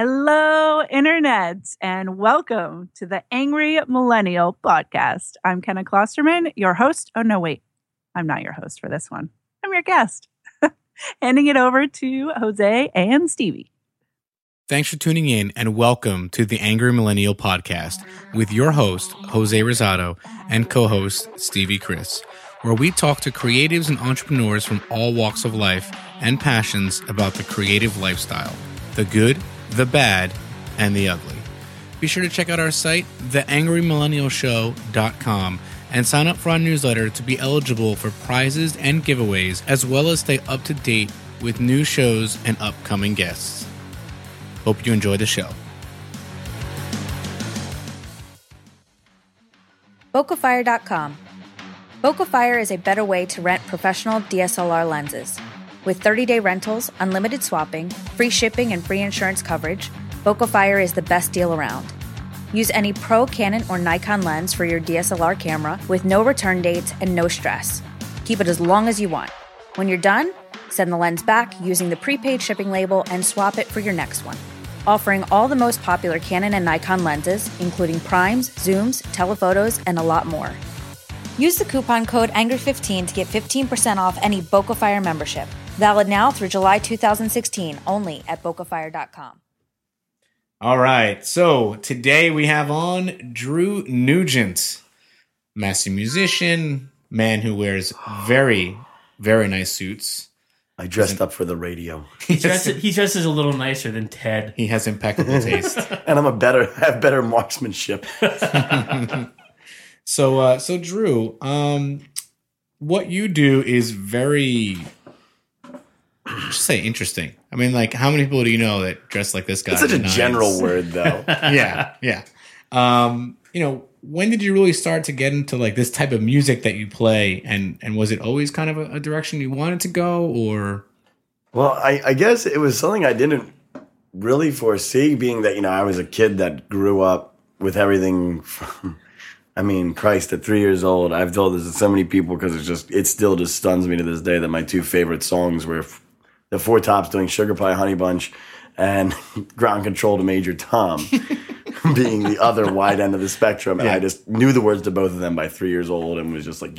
Hello, internets, and welcome to the Angry Millennial podcast. I'm Kenna Klosterman, your host. Oh, no, wait. I'm not your host for this one. I'm your guest. Handing it over to Jose and Stevie. Thanks for tuning in, and welcome to the Angry Millennial podcast with your host, Jose Rosado, and co-host, Stevie Criss, where we talk to creatives and entrepreneurs from all walks of life and passions about the creative lifestyle, the good, the bad, and the ugly. Be sure to check out our site, theangrymillennialshow.com, and sign up for our newsletter to be eligible for prizes and giveaways, as well as stay up to date with new shows and upcoming guests. Hope you enjoy the show. BocaFire.com. BocaFire is a better way to rent professional DSLR lenses. With 30-day rentals, unlimited swapping, free shipping, and free insurance coverage, BocaFire is the best deal around. Use any Pro, Canon, or Nikon lens for your DSLR camera with no return dates and no stress. Keep it as long as you want. When you're done, send the lens back using the prepaid shipping label and swap it for your next one. Offering all the most popular Canon and Nikon lenses, including primes, zooms, telephotos, and a lot more. Use the coupon code ANGRY15 to get 15% off any BocaFire membership. Valid now through July 2016, only at BocaFire.com. All right, so today we have on Drew Nugent, massive musician, man who wears very, very nice suits. I dressed up for the radio. He dresses a little nicer than Ted. He has impeccable taste, and I have better marksmanship. So Drew, what you do is very. Just say interesting. I mean, like, how many people do you know that dress like this guy? It's such a general word, though. Yeah. You know, when did you really start to get into like this type of music that you play, and was it always kind of a direction you wanted to go, or? Well, I guess it was something I didn't really foresee, being that I was a kid that grew up with everything from. I mean, Christ, at 3 years old, I've told this to so many people because it still just stuns me to this day that my two favorite songs were The Four Tops doing Sugar Pie Honey Bunch and Ground Control to Major Tom being the other wide end of the spectrum. And yeah. I just knew the words to both of them by 3 years old and was just like,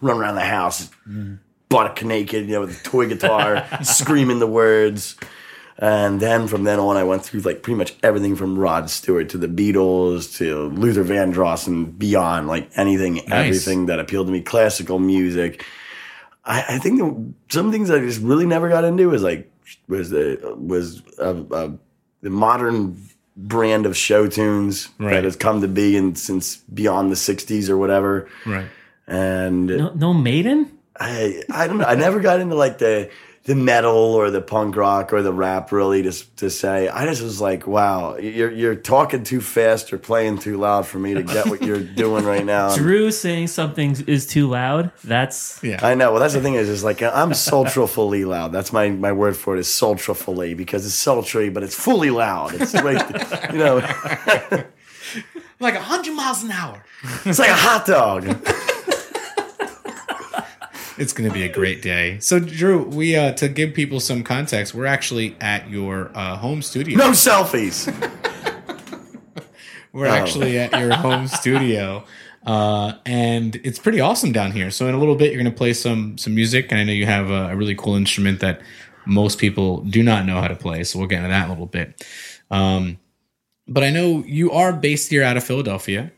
run around the house, butt naked, with a toy guitar, screaming the words. And then from then on, I went through like pretty much everything from Rod Stewart to the Beatles to Luther Vandross and beyond, like everything that appealed to me, classical music. I think some things I just really never got into was the modern brand of show tunes that has come to be since beyond the 60s or whatever. Right. And no Maiden? I don't know. I never got into like the metal or the punk rock or the rap, really, to say. I just was like, wow, you're talking too fast or playing too loud for me to get what you're doing right now. Drew saying something is too loud, that's... Yeah. I know. Well, that's the thing is, like, I'm sultrifully loud. That's my word for it is sultrifully, because it's sultry, but it's fully loud. It's like, like 100 miles an hour. It's like a hot dog. It's going to be a great day. So, Drew, we to give people some context, we're actually at your home studio. No selfies! We're actually at your home studio, and it's pretty awesome down here. So in a little bit, you're going to play some music, and I know you have a really cool instrument that most people do not know how to play, so we'll get into that in a little bit. But I know you are based here out of Philadelphia.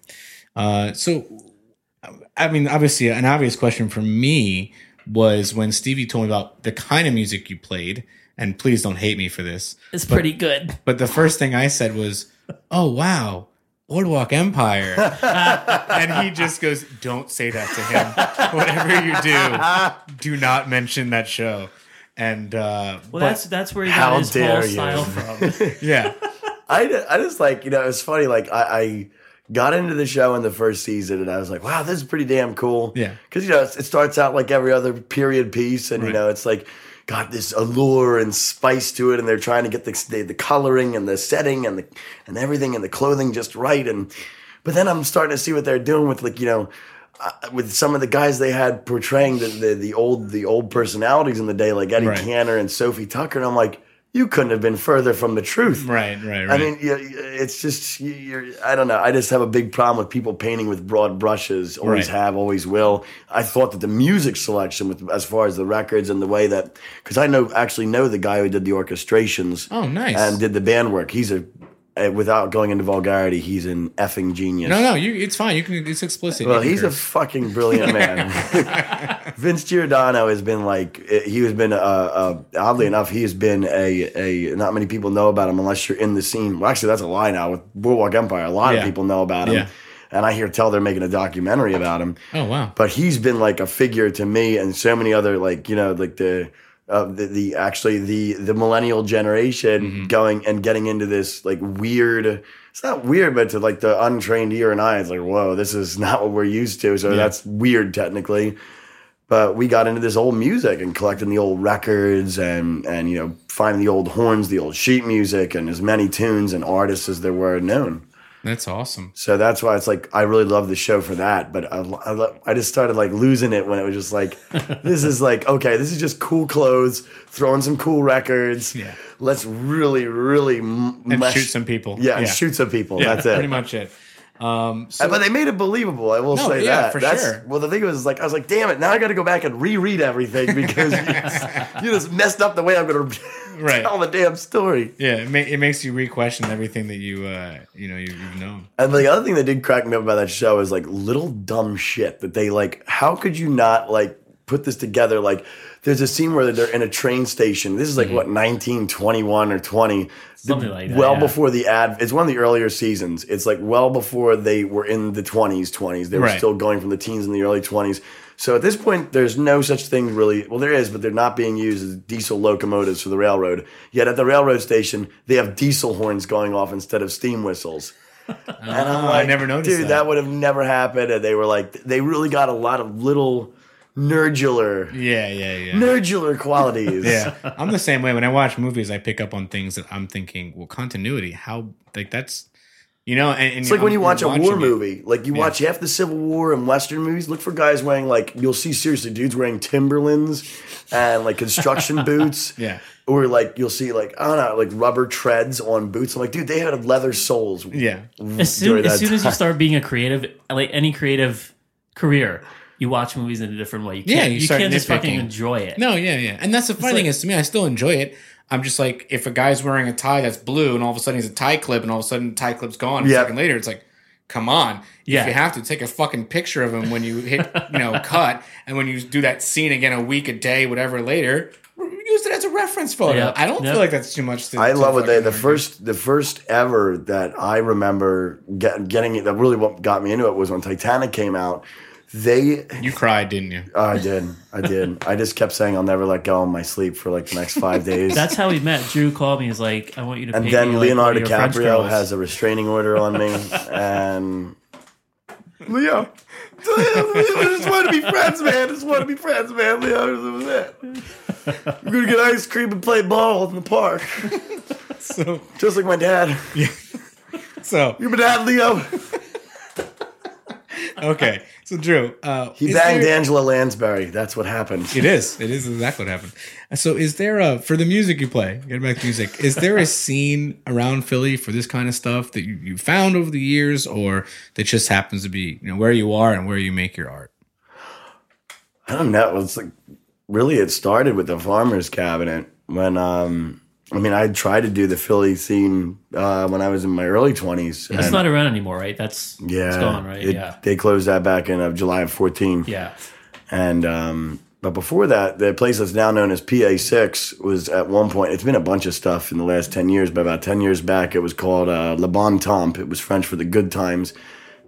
I mean, obviously, an obvious question for me was when Stevie told me about the kind of music you played, and please don't hate me for this. It's pretty good. But the first thing I said was, oh, wow, Boardwalk Empire. And he just goes, don't say that to him. Whatever you do, do not mention that show. And that's where he got his whole style from. Yeah. I just like, it's funny, like I got into the show in the first season, and I was like, wow, this is pretty damn cool. Yeah. Because, it starts out like every other period piece, and, it's like got this allure and spice to it, and they're trying to get the coloring and the setting and everything and the clothing just right. But then I'm starting to see what they're doing with, like, with some of the guys they had portraying the old personalities in the day, like Eddie Cantor and Sophie Tucker, and I'm like, you couldn't have been further from the truth. Right. I mean, it's just, I don't know. I just have a big problem with people painting with broad brushes. Always have, always will. I thought that the music selection, with as far as the records and the way that, because I actually know the guy who did the orchestrations. Oh, nice. And did the band work. He's a, without going into vulgarity, he's an effing genius. No, it's fine. You can. It's explicit. Well, he's a fucking brilliant man. Vince Giordano has been oddly enough, he has been a not many people know about him unless you're in the scene. Well, actually, that's a lie now. With Boardwalk Empire, a lot of people know about him. Yeah. And I tell they're making a documentary about him. Oh, wow. But he's been a figure to me and so many other, the millennial generation going and getting into this weird. It's not weird, but to the untrained ear and eye, it's whoa, this is not what we're used to. So that's weird technically. But we got into this old music and collecting the old records and finding the old horns, the old sheet music, and as many tunes and artists as there were known. That's awesome. So that's why I really love the show for that. But I just started losing it when it was just this is okay, this is just cool clothes, throwing some cool records. Yeah. Let's really, really shoot some people. Yeah, shoot some people. Yeah, that's it. Pretty much it. But they made it believable. I will say that. For sure. Well, the thing was, I was damn it! Now I got to go back and reread everything because you just messed up the way I'm going to tell the damn story. Yeah, it makes you re-question everything that you've known. And the other thing that did crack me up about that show is little dumb shit that they How could you not put this together? There's a scene where they're in a train station. This is 1921 or 20. Something like that. Well before the ad. It's one of the earlier seasons. It's well before they were in the 20s. They were still going from the teens in the early 20s. So at this point, there's no such thing really. Well, there is, but they're not being used as diesel locomotives for the railroad. Yet at the railroad station, they have diesel horns going off instead of steam whistles. And I'm I never noticed that. Dude, that would have never happened. And they were they really got a lot of little nerdular. Yeah. Nerdular qualities. Yeah. I'm the same way. When I watch movies, I pick up on things that I'm thinking, well, continuity, how, that's, and it's when you watch a war movie, you watch half the Civil War and Western movies, look for guys wearing, you'll see seriously dudes wearing Timberlands and construction boots. Yeah. Or you'll see I don't know, rubber treads on boots. I'm dude, they had leather soles. Yeah. As soon as you start being a creative, any creative career, you watch movies in a different way. You can't, you can't just fucking enjoy it. No, yeah. And that's the funny thing is, to me, I still enjoy it. I'm just if a guy's wearing a tie that's blue and all of a sudden he's a tie clip and all of a sudden the tie clip's gone a second later, it's come on. Yeah. If you have to, take a fucking picture of him when you hit, cut. And when you do that scene again a week, a day, whatever later, use it as a reference photo. Yep. I don't feel that's too much. I love what they, the first ever that I remember getting it, that really what got me into it was when Titanic came out. You cried, didn't you? Oh, I did. I just kept saying I'll never let go in my sleep for the next 5 days. That's how we met. Drew called me. He's I want you to. And pay then me, Leonardo DiCaprio has a restraining order on me, and Leo, I just want to be friends, man. Leo, that was it. We're gonna get ice cream and play ball in the park. So just like my dad. Yeah. So you're my dad, Leo. Okay, so Drew, he banged Angela Lansbury. That's what happened. It is exactly what happened. So, is there for the music you play? Get back to music. Is there a scene around Philly for this kind of stuff that you found over the years, or that just happens to be where you are and where you make your art? I don't know. It's really it started with the Farmers' Cabinet when I tried to do the Philly scene when I was in my early 20s. That's not around anymore, right? It's gone, right? They closed that back in July of 2014. Yeah. And but before that, the place that's now known as PA6 was at one point, it's been a bunch of stuff in the last 10 years, but about 10 years back, it was called Le Bon Temps. It was French for the good times.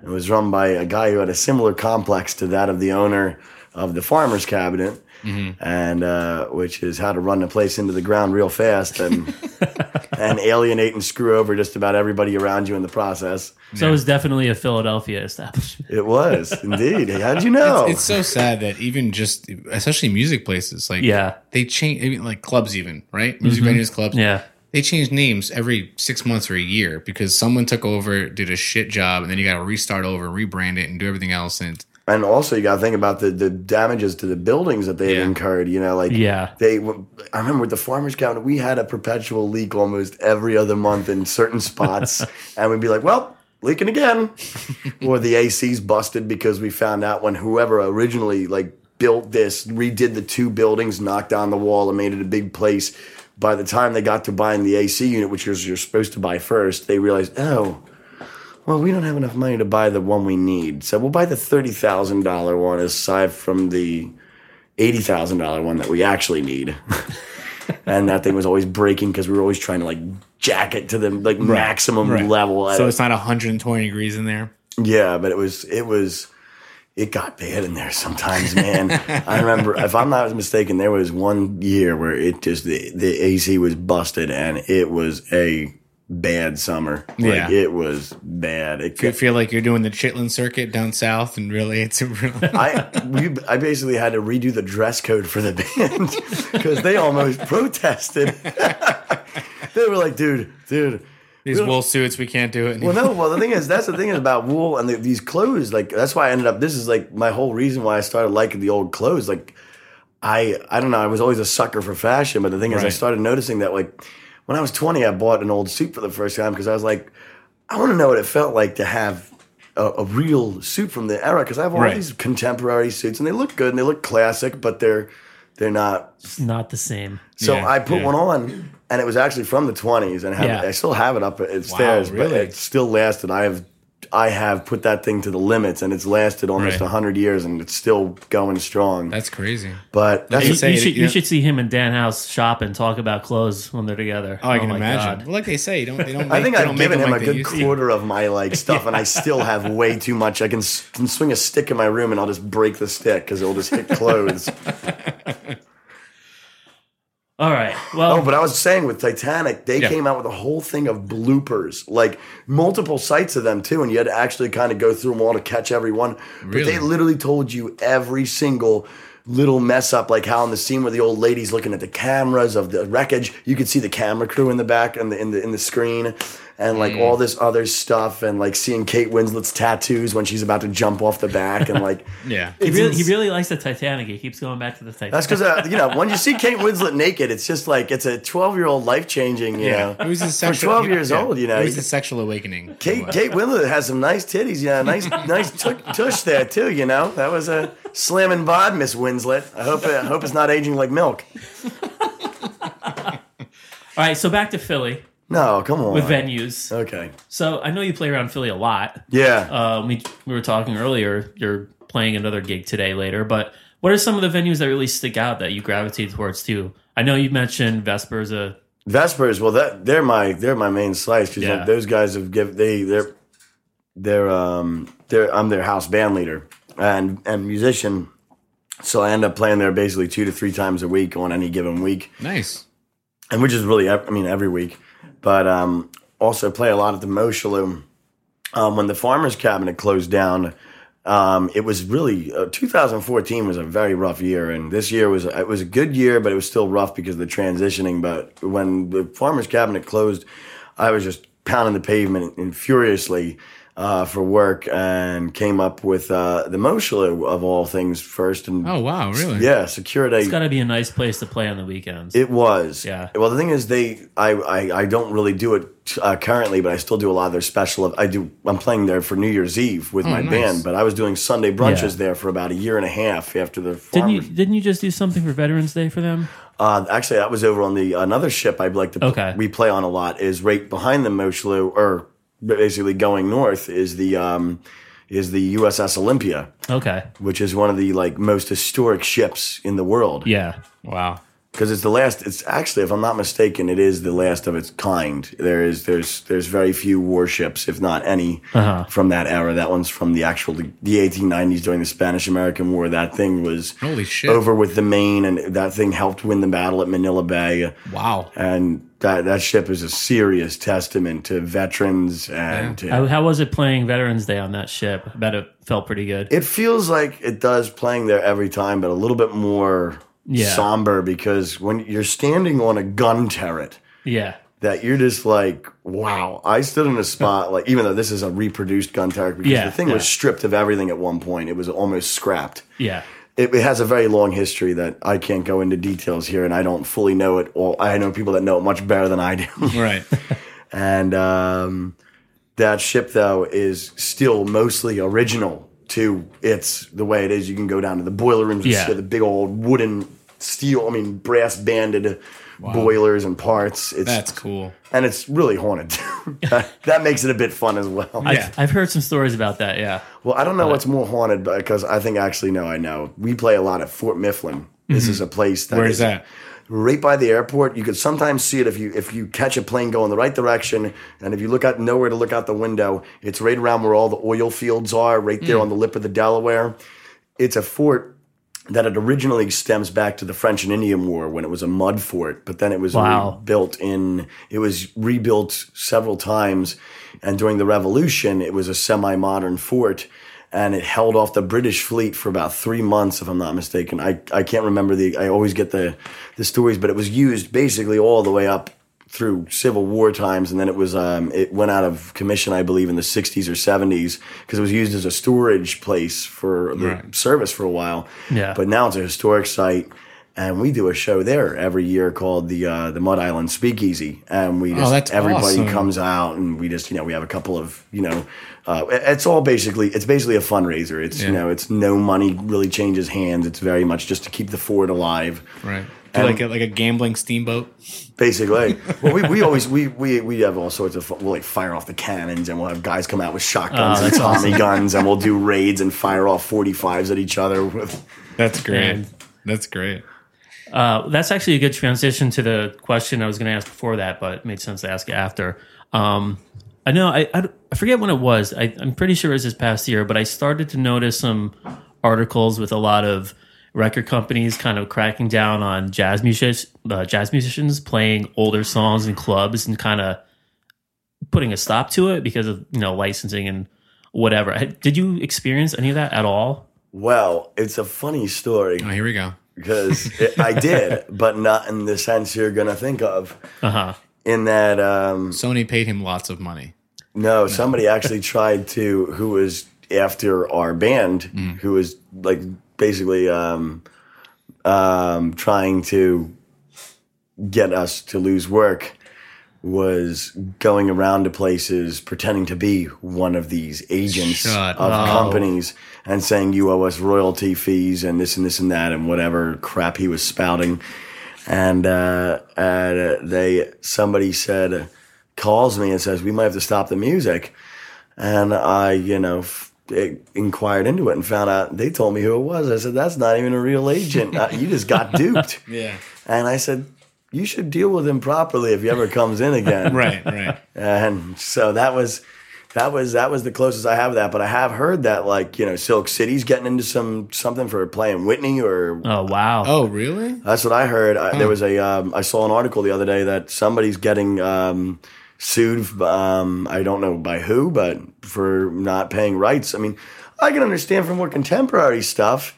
It was run by a guy who had a similar complex to that of the owner of the Farmer's Cabinet. Mm-hmm. And which is how to run the place into the ground real fast and alienate and screw over just about everybody around you in the process. So it was definitely a Philadelphia establishment. It was indeed. How'd you know? It's so sad that even just, especially music places, they change, clubs even, right? Music venues, clubs, they change names every 6 months or a year because someone took over, did a shit job, and then you got to restart over, rebrand it, and do everything else. And And also, you got to think about the damages to the buildings that they had incurred. You know, like I remember with the Farmers' Cabinet, we had a perpetual leak almost every other month in certain spots, and we'd be like, "Well, leaking again," or the AC's busted because we found out when whoever originally like built this redid the two buildings, knocked down the wall, and made it a big place. By the time they got to buying the AC unit, which you're supposed to buy first, they realized, oh. Well, we don't have enough money to buy the one we need. So we'll buy the $30,000 one aside from the $80,000 one that we actually need. And that thing was always breaking because we were always trying to like jack it to the like maximum level. So it's not 120 degrees in there. Yeah, but it got bad in there sometimes, man. I remember, if I'm not mistaken, there was one year where it just the AC was busted and it was a bad summer. It was bad. It could feel like you're doing the Chitlin circuit down south, and really it's a real I basically had to redo the dress code for the band because they almost protested. They were like, dude, these wool suits, we can't do it anymore. Well, the thing is, that's the thing about wool and these clothes, like that's why I ended up, this is like my whole reason why I started liking the old clothes. Like I don't know, I was always a sucker for fashion, but the thing is, I started noticing that like when I was 20, I bought an old suit for the first time because I was like, I want to know what it felt like to have a real suit from the era, because I have all these contemporary suits and they look good and they look classic, but they're not... It's not the same. So I put one on, and it was actually from the 20s, and I still have it up at stairs, really? But it still lasted. I have put that thing to the limits, and it's lasted almost 100 years, and it's still going strong. That's crazy. But you should see him and Dan House shop and talk about clothes when they're together. Oh, I can imagine. Well, like they say, they don't make, I think I've given him like a good quarter of my like stuff, and I still have way too much. I can swing a stick in my room, and I'll just break the stick because it'll just hit clothes. All right. Well, but I was saying with Titanic, they came out with a whole thing of bloopers, like multiple sites of them too, and you had to actually kind of go through them all to catch every one. Really? But they literally told you every single little mess up, like how in the scene where the old lady's looking at the cameras of the wreckage, you could see the camera crew in the back and in the screen, and like all this other stuff, and like seeing Kate Winslet's tattoos when she's about to jump off the back, and like he really likes the Titanic. He keeps going back to the Titanic. That's because when you see Kate Winslet naked, it's just like it's a 12-year-old life changing. You know, it was a sexual, for 12 years old. You know, it was a sexual awakening. Kate Winslet has some nice titties. Yeah, nice tush there too. You know, that was a slamming bod, Miss Winslet. I hope it's not aging like milk. All right, so back to Philly. No, come on. With venues. Okay. So I know you play around Philly a lot. Yeah. We were talking earlier. You're playing another gig today later, but what are some of the venues that really stick out that you gravitate towards too? I know you mentioned Vespers. Vespers. Well, they're my main slice because like, those guys have given I'm their house band leader and musician, so I end up playing there basically 2 to 3 times a week on any given week. Nice. And which is really every week. But also play a lot at the Moshulu. When the Farmers' Cabinet closed down, it was really 2014 was a very rough year, and this year was a good year, but it was still rough because of the transitioning. But when the Farmers' Cabinet closed, I was just pounding the pavement and furiously for work, and came up with the Moshulu of all things first. And oh wow, really? Yeah, secured. It's got to be a nice place to play on the weekends. It was. Yeah. Well, the thing is, I don't really do it currently, but I still do a lot of their special. I'm playing there for New Year's Eve with my band, but I was doing Sunday brunches there for about a year and a half after the. Didn't you just do something for Veterans Day for them? Actually, that was over on another ship I'd like to. Okay. We play on a lot is right behind the Moshulu, or basically going north is the USS Olympia. Okay. Which is one of the like most historic ships in the world. Yeah. Wow. Because it's actually, if I'm not mistaken, it is the last of its kind. There's very few warships, if not any, from that era. That one's from the actual the 1890s during the Spanish-American War. That thing was holy shit over with the Maine, and that thing helped win the battle at Manila Bay. Wow! And that ship is a serious testament to veterans and. Yeah. How was it playing Veterans Day on that ship? I bet it felt pretty good. It feels like it does playing there every time, but a little bit more. Yeah. Somber, because when you're standing on a gun turret, that you're just like, wow, I stood in a spot, like, even though this is a reproduced gun turret, because the thing was stripped of everything at one point. It was almost scrapped. Yeah. It has a very long history that I can't go into details here, and I don't fully know it all. I know people that know it much better than I do. Right. And that ship, though, is still mostly original to the way it is. You can go down to the boiler rooms and see the big old wooden steel, I mean, brass-banded boilers and parts. That's cool. And it's really haunted. That makes it a bit fun as well. Yeah. I've heard some stories about that, yeah. Well, I don't know what's more haunted, because I think I know. We play a lot at Fort Mifflin. Mm-hmm. This is a place that Where is that? Right by the airport. You could sometimes see it if you catch a plane going the right direction, and if you look out, nowhere to look out the window, it's right around where all the oil fields are, right there on the lip of the Delaware. It's a fort that it originally stems back to the French and Indian War, when it was a mud fort, but then it was rebuilt several times, and during the Revolution it was a semi-modern fort, and it held off the British fleet for about 3 months, if I'm not mistaken. I can't remember I always get the stories, but it was used basically all the way up through Civil War times, and then it was it went out of commission, I believe, in the 60s or 70s, because it was used as a storage place for the service for a while. Yeah. But now it's a historic site, and we do a show there every year called the Mud Island Speakeasy, and we everybody awesome. Comes out, and we just we have a couple of it's all basically a fundraiser. It's it's no money really changes hands. It's very much just to keep the fort alive. Right. Like a gambling steamboat, basically. Well, we always have all sorts of fun. We'll fire off the cannons, and we'll have guys come out with shotguns and Tommy guns, and we'll do raids and fire off 45s at each other. That's great. And, that's great. That's actually a good transition to the question I was going to ask before that, but it made sense to ask it after. I know I forget when it was. I'm pretty sure it was this past year, but I started to notice some articles with a lot of record companies kind of cracking down on jazz musicians playing older songs in clubs and kind of putting a stop to it because of licensing and whatever. Did you experience any of that at all? Well, it's a funny story. Oh, here we go. Because I did, but not in the sense you're going to think of. Uh-huh. In that Sony paid him lots of money. No, somebody actually tried to, who was after our band, who was like basically trying to get us to lose work, was going around to places pretending to be one of these agents companies and saying, you owe us royalty fees and this and that and whatever crap he was spouting. And somebody said, calls me and says, we might have to stop the music. And I, inquired into it and found out they told me who it was. I said, that's not even a real agent. You just got duped. Yeah. And I said, you should deal with him properly if he ever comes in again. Right. And so that was the closest I have to that. But I have heard that Silk City's getting into something for playing Whitney or. Oh wow! Oh really? That's what I heard. There was I saw an article the other day that somebody's getting sued. I don't know by who, but for not paying rights. I mean, I can understand for more contemporary stuff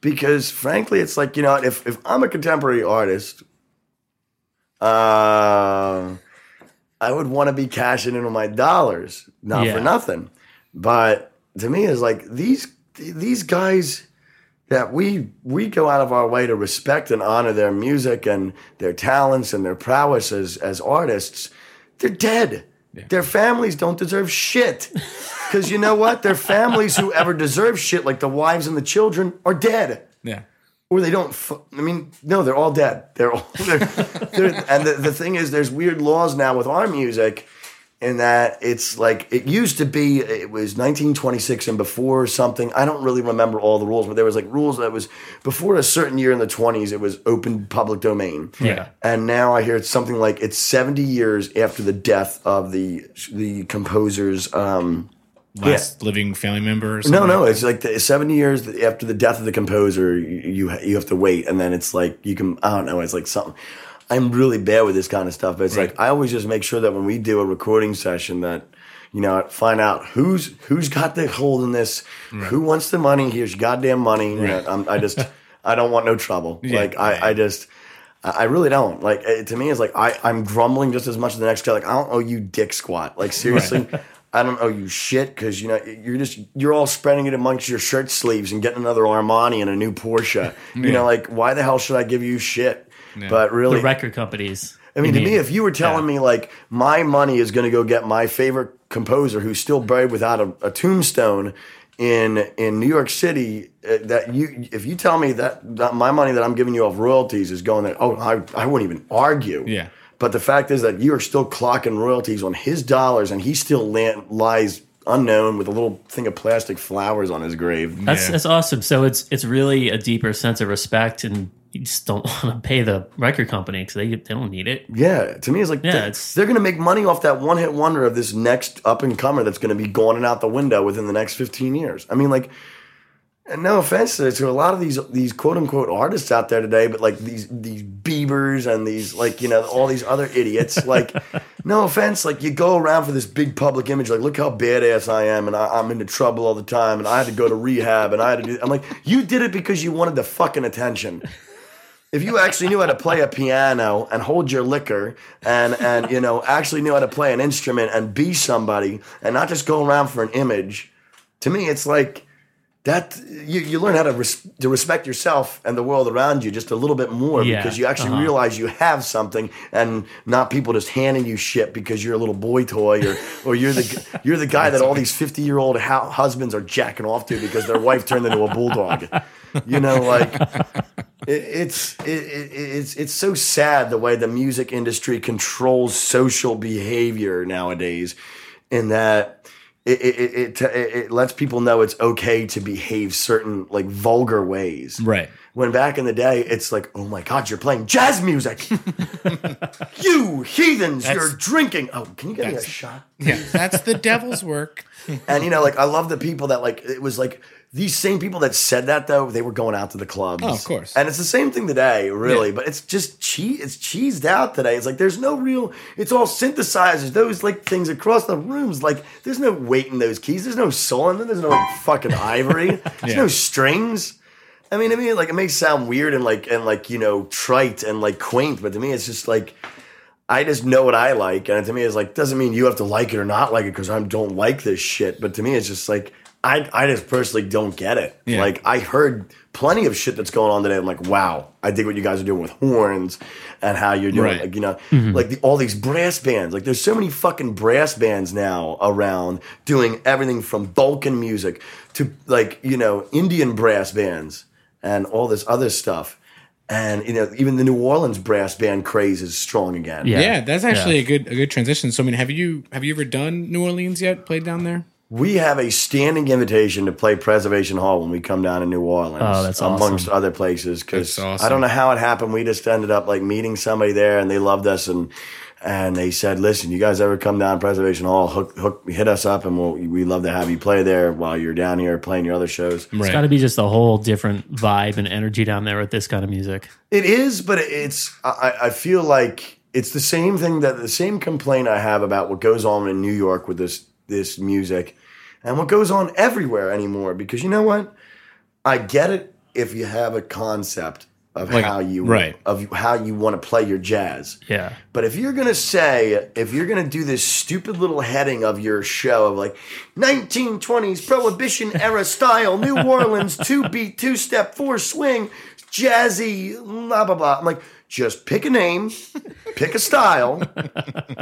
because frankly, it's like if I'm a contemporary artist. I would want to be cashing in on my dollars, not for nothing. But to me, it's like these guys that we go out of our way to respect and honor their music and their talents and their prowess as artists, they're dead. Yeah. Their families don't deserve shit. Because you know what? Their families who ever deserve shit, like the wives and the children, are dead. Yeah. Or they don't. No, they're all dead. And the thing is, there's weird laws now with our music, in that it's like it used to be. It was 1926 and before something. I don't really remember all the rules, but there was like rules that was before a certain year in the 20s. It was open public domain. Yeah. And now I hear it's something like it's 70 years after the death of the composer's. Last living family member or something? No. It's like 70 years after the death of the composer, you have to wait. And then it's like you can – I don't know. It's like something – I'm really bad with this kind of stuff. But it's like I always just make sure that when we do a recording session that, find out who's got the hold in this, who wants the money, here's your goddamn money. I just – I don't want no trouble. Yeah, like I just – I really don't. Like, to me, it's like I'm grumbling just as much as the next guy. Like, I don't owe you dick squat. Like, seriously, right. I don't owe you shit because, you know, you're all spreading it amongst your shirt sleeves and getting another Armani and a new Porsche. Yeah. You know, like, why the hell should I give you shit? Yeah. But really, the record companies. I mean, to me, if you were telling me, like, my money is going to go get my favorite composer who's still buried without a tombstone in New York City, that if you tell me that my money that I'm giving you off royalties is going there, I wouldn't even argue. Yeah. But the fact is that you are still clocking royalties on his dollars, and he still lies unknown with a little thing of plastic flowers on his grave. That's awesome. So it's really a deeper sense of respect, and you just don't want to pay the record company because they don't need it. Yeah, to me it's like they're going to make money off that one-hit wonder of this next up-and-comer that's going to be gone and out the window within the next 15 years. I mean, like, and no offense to a lot of these quote-unquote artists out there today, but like these Biebers and these, like, you know, all these other idiots, like, no offense, like, you go around for this big public image, like, look how badass I am, and I'm into trouble all the time, and I had to go to rehab, and I had to do that. I'm like, you did it because you wanted the fucking attention. If you actually knew how to play a piano and hold your liquor and you know, actually knew how to play an instrument and be somebody and not just go around for an image, to me it's like that you learn how to respect yourself and the world around you just a little bit more because you actually realize you have something and not people just handing you shit because you're a little boy toy or you're the guy that all these 50-year-old husbands are jacking off to because their wife turned into a bulldog. You know, like, it's so sad the way the music industry controls social behavior nowadays, in that it lets people know it's okay to behave certain, like, vulgar ways. Right. When back in the day, it's like, oh my God, you're playing jazz music. You heathens, you're drinking. Oh, can you get me a shot? Yeah, that's the devil's work. And, you know, like, I love the people that, like, it was like, these same people that said that, though, they were going out to the clubs. Oh, of course. And it's the same thing today, really. Yeah. But it's just it's cheesed out today. It's like there's no real – it's all synthesizers, those, like, things across the rooms. Like, there's no weight in those keys. There's no soul in them. There's no, like, fucking ivory. There's no strings. I mean, like, it may sound weird and like you know, trite and, like, quaint. But to me, it's just, like – I just know what I like. And to me, it's like, doesn't mean you have to like it or not like it because I don't like this shit. But to me, it's just, like – I just personally don't get it. Yeah. Like, I heard plenty of shit that's going on today. I'm like, wow, I dig what you guys are doing with horns and how you're doing, like, you know, like all these brass bands. Like, there's so many fucking brass bands now around doing everything from Balkan music to, like, you know, Indian brass bands and all this other stuff. And, you know, even the New Orleans brass band craze is strong again. Yeah, that's actually a good transition. So, I mean, have you ever done New Orleans yet? Played down there? We have a standing invitation to play Preservation Hall when we come down to New Orleans. Oh, that's awesome. Amongst other places, because I don't know how it happened. We just ended up, like, meeting somebody there, and they loved us, and they said, listen, you guys ever come down to Preservation Hall, hit us up, and we'd love to have you play there while you're down here playing your other shows. Right. It's got to be just a whole different vibe and energy down there with this kind of music. It is, but I feel like it's the same thing, that the same complaint I have about what goes on in New York with this music. And what goes on everywhere anymore, because you know what? I get it if you have a concept of, like, how you want to play your jazz. Yeah. But if you're gonna do this stupid little heading of your show of, like, 1920s Prohibition era style, New Orleans 2-beat, 2-step, 4-swing, jazzy, blah blah blah. I'm like, just pick a name, pick a style,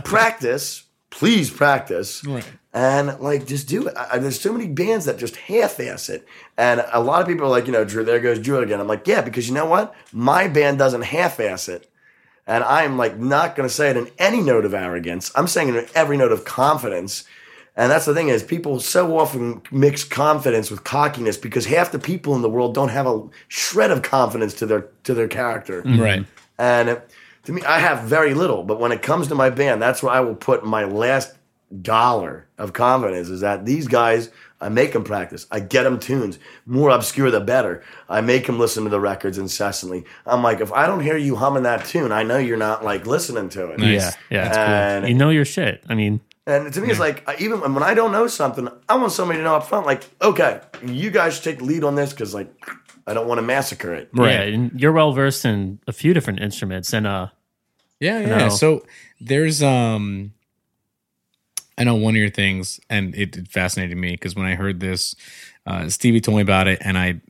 practice. Please practice. Right. And, like, just do it. There's so many bands that just half-ass it. And a lot of people are like, you know, Drew, there goes Drew again. I'm like, yeah, because you know what? My band doesn't half-ass it. And I'm, like, not going to say it in any note of arrogance. I'm saying it in every note of confidence. And that's the thing, is people so often mix confidence with cockiness, because half the people in the world don't have a shred of confidence to their character. Right. And to me, I have very little. But when it comes to my band, that's where I will put my last dollar of confidence, is that these guys, I make them practice. I get them tunes. More obscure, the better. I make them listen to the records incessantly. I'm like, if I don't hear you humming that tune, I know you're not, like, listening to it. Nice. Yeah. That's cool. You know your shit. I mean... And to me, it's like, even when I don't know something, I want somebody to know up front, like, okay, you guys take the lead on this, because, like... I don't want to massacre it. Right. Yeah, and you're well versed in a few different instruments and yeah. So there's I know one of your things, and it fascinated me because when I heard this, Stevie told me about it, and I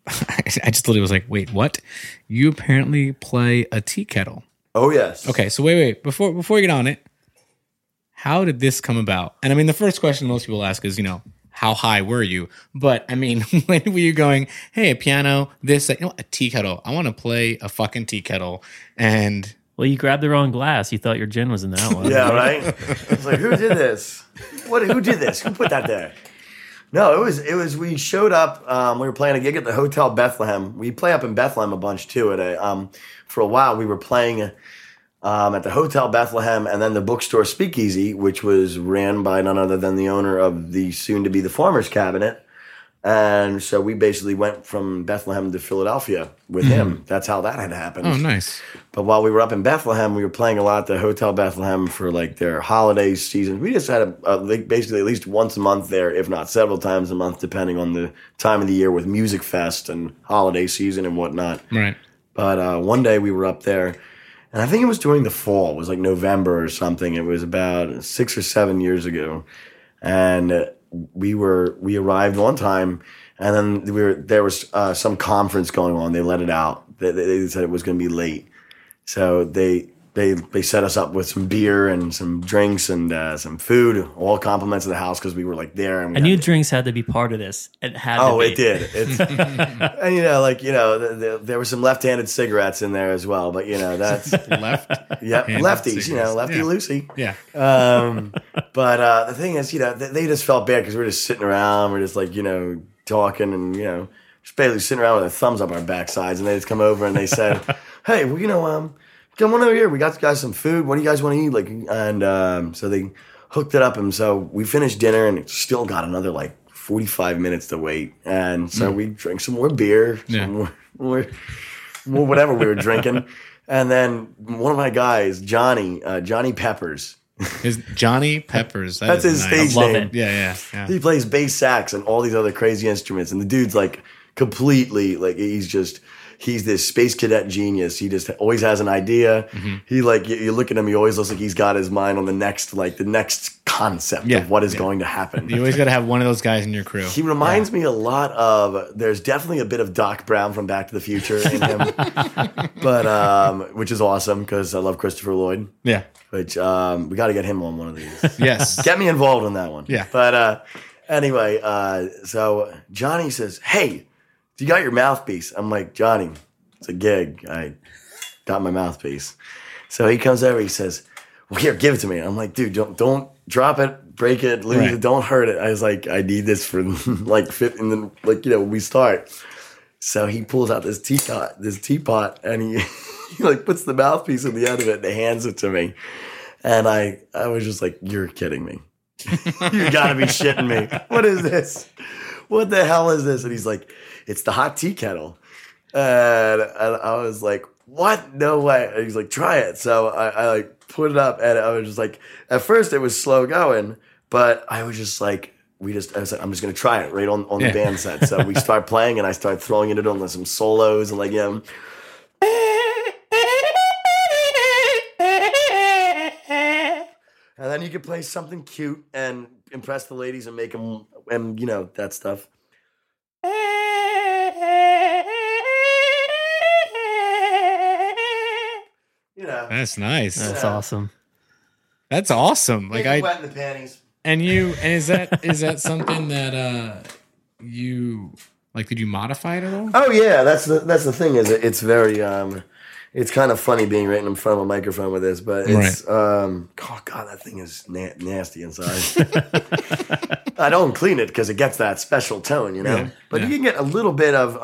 just literally was like, "Wait, what? You apparently play a tea kettle." Oh yes. Okay, so wait. Before you get on it, how did this come about? And I mean, the first question most people ask is, how high were you? But I mean, when were you going? Hey, a piano, a tea kettle. I want to play a fucking tea kettle, and. Well, you grabbed the wrong glass. You thought your gin was in that one. Yeah, right? It's like, who did this? Who did this? Who put that there? No, it was. We showed up. We were playing a gig at the Hotel Bethlehem. We play up in Bethlehem a bunch, too. For a while, we were playing at the Hotel Bethlehem and then the bookstore Speakeasy, which was ran by none other than the owner of the soon-to-be the Farmers' Cabinet. And so we basically went from Bethlehem to Philadelphia with him. That's how that had happened. Oh, nice. But while we were up in Bethlehem, we were playing a lot at the Hotel Bethlehem for like their holiday season. We just had basically at least once a month there, if not several times a month, depending on the time of the year with Music Fest and holiday season and whatnot. Right. But one day we were up there, and I think it was during the fall. It was like November or something. It was about 6 or 7 years ago. And... We arrived on time, and then there was some conference going on. They let it out. They said it was going to be late, so they set us up with some beer and some drinks and some food, all compliments of the house because we were like there. And I knew drinks had to be part of this. It had. Oh, to be. It did. It's, and there were some left-handed cigarettes in there as well. But that's left. Yep, lefties. Lefty loosey. Yeah. But the thing is, they just felt bad because we were just sitting around. We're just like talking and just basically sitting around with our thumbs up our backsides. And they just come over and they said, "Hey, well, come on over here. We got you guys some food. What do you guys want to eat?" So they hooked it up, and so we finished dinner, and it still got another 45 minutes to wait. And so we drank some more beer, some more whatever we were drinking. And then one of my guys, Johnny Peppers. Johnny Peppers. That's his nice. Stage I love name. It. Yeah. He plays bass sax and all these other crazy instruments, and the dude's completely he's this space cadet genius. He just always has an idea. Mm-hmm. He you look at him, he always looks like he's got his mind on the next concept of what is going to happen. You always got to have one of those guys in your crew. He reminds me a lot of, there's definitely a bit of Doc Brown from Back to the Future in him, but which is awesome because I love Christopher Lloyd. Yeah. Which we got to get him on one of these. Yes. Get me involved in that one. Yeah. But so Johnny says, "Hey, you got your mouthpiece?" I'm like, "Johnny, it's a gig. I got my mouthpiece." So he comes over. He says, "Well, here, give it to me." I'm like, "Dude, don't drop it, break it, lose it, don't hurt it." I was like, "I need this for fit." And then when we start. So he pulls out this teapot, and he puts the mouthpiece in the end of it and hands it to me. And I was just like, "You're kidding me. You got to be shitting me. What is this? What the hell is this?" And he's like, "It's the hot tea kettle." And I was like, "What? No way." And he's like, "Try it." So I put it up, and I was just like, at first it was slow going, but I was just like, I'm just going to try it right on the band set. So we start playing, and I start throwing it on some solos and and then you can play something cute and impress the ladies and make them, and that stuff. That's nice. That's awesome. That's awesome. Like I wet in the panties. And is that something that you did you modify it at all? Oh yeah, that's the thing. Is it's very it's kind of funny being right in front of a microphone with this, but it's oh god, that thing is nasty inside. I don't clean it because it gets that special tone, Yeah, but you can get a little bit of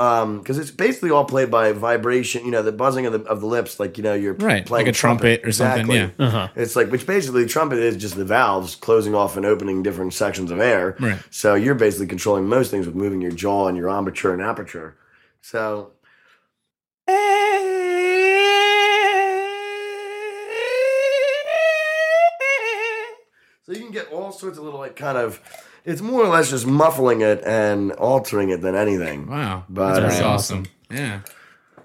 because it's basically all played by vibration, the buzzing of the lips, you're playing like a trumpet or something. Exactly. Yeah, it's which basically trumpet is just the valves closing off and opening different sections of air. Right. So you're basically controlling most things with moving your jaw and your embouchure and aperture. So. So you can get all sorts of little it's more or less just muffling it and altering it than anything. Wow. But, that's awesome. Yeah.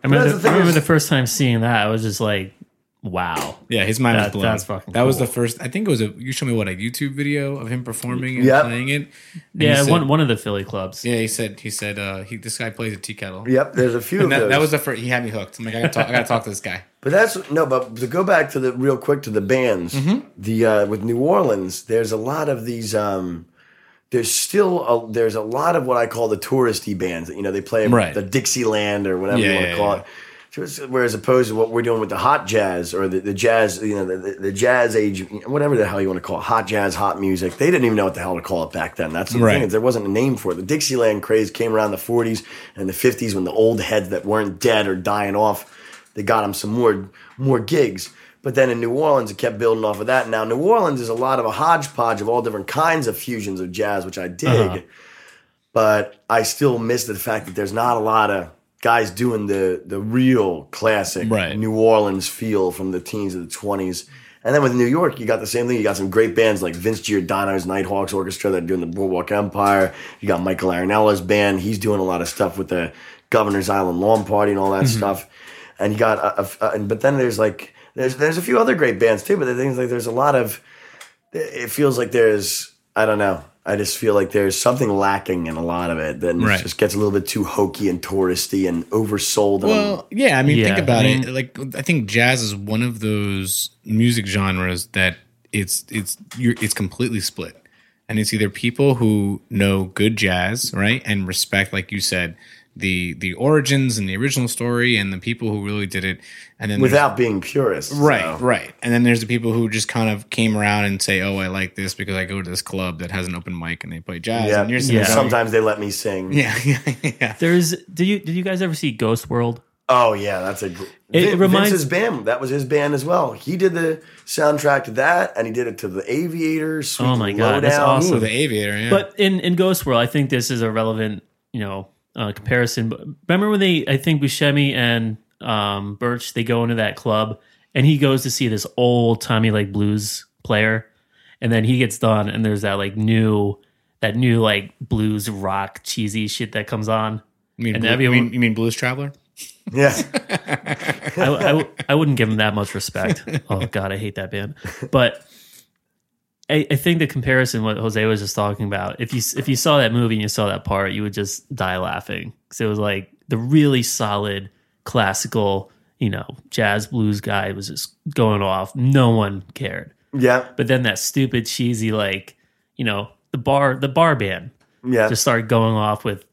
I remember the first time seeing that, I was just like, wow. Yeah, his mind was blown. That's fucking cool. Was the first, I think it was you showed me a YouTube video of him performing and playing it. And yeah, one of the Philly clubs. Yeah, he said, this guy plays a tea kettle. Yep, there's a few of those. That was the first, he had me hooked. I'm like, I gotta talk to this guy. But but to go back to the, real quick, to the bands, with New Orleans, there's a lot of these, there's a lot of what I call the touristy bands. You know, they play the Dixieland or whatever you want to call it. Whereas opposed to what we're doing with the hot jazz or the jazz, you know, the jazz age, whatever the hell you want to call it, hot jazz, hot music. They didn't even know what the hell to call it back then. That's the thing. There wasn't a name for it. The Dixieland craze came around the 40s and the 50s when the old heads that weren't dead or dying off, they got them some more gigs. But then in New Orleans, it kept building off of that. Now, New Orleans is a lot of a hodgepodge of all different kinds of fusions of jazz, which I dig. But I still miss the fact that there's not a lot of guys doing the real classic New Orleans feel from the teens of the 20s. And then with New York, you got the same thing. You got some great bands like Vince Giordano's Nighthawks Orchestra that are doing the Boardwalk Empire. You got Michael Arenella's band. He's doing a lot of stuff with the Governor's Island Lawn Party and all that stuff. And you got but then there's like... There's a few other great bands too, but the thing is, like, there's a lot of, it feels like there's, I don't know, I just feel like there's something lacking in a lot of it. Then it just gets a little bit too hokey and touristy and oversold. Well, yeah, I mean, think about it. Like, I think jazz is one of those music genres that it's completely split, and it's either people who know good jazz, right, and respect, like you said, the origins and the original story and the people who really did it, and then without being purists, right. And then there's the people who just kind of came around and say, "Oh, I like this because I go to this club that has an open mic and they play jazz." Yeah, and you're singing, sometimes they let me sing. Yeah. Did you guys ever see Ghost World? Oh yeah, that's Vince's band. That was his band as well. He did the soundtrack to that, and he did it to the Aviator. Sweet oh my god, that's awesome! Ooh, the Aviator. Yeah. But in Ghost World, I think this is a relevant, comparison, but remember when I think Buscemi and Birch, they go into that club and he goes to see this old Tommy like blues player, and then he gets done and there's that like new like blues rock cheesy shit that comes on. You mean Blues Traveler? Yeah. I wouldn't give him that much respect. Oh god, I hate that band. But I think the comparison, what Jose was just talking about, if you saw that movie and you saw that part, you would just die laughing. Because it was like the really solid classical, jazz blues guy was just going off. No one cared. Yeah. But then that stupid cheesy, like, the bar band just started going off with.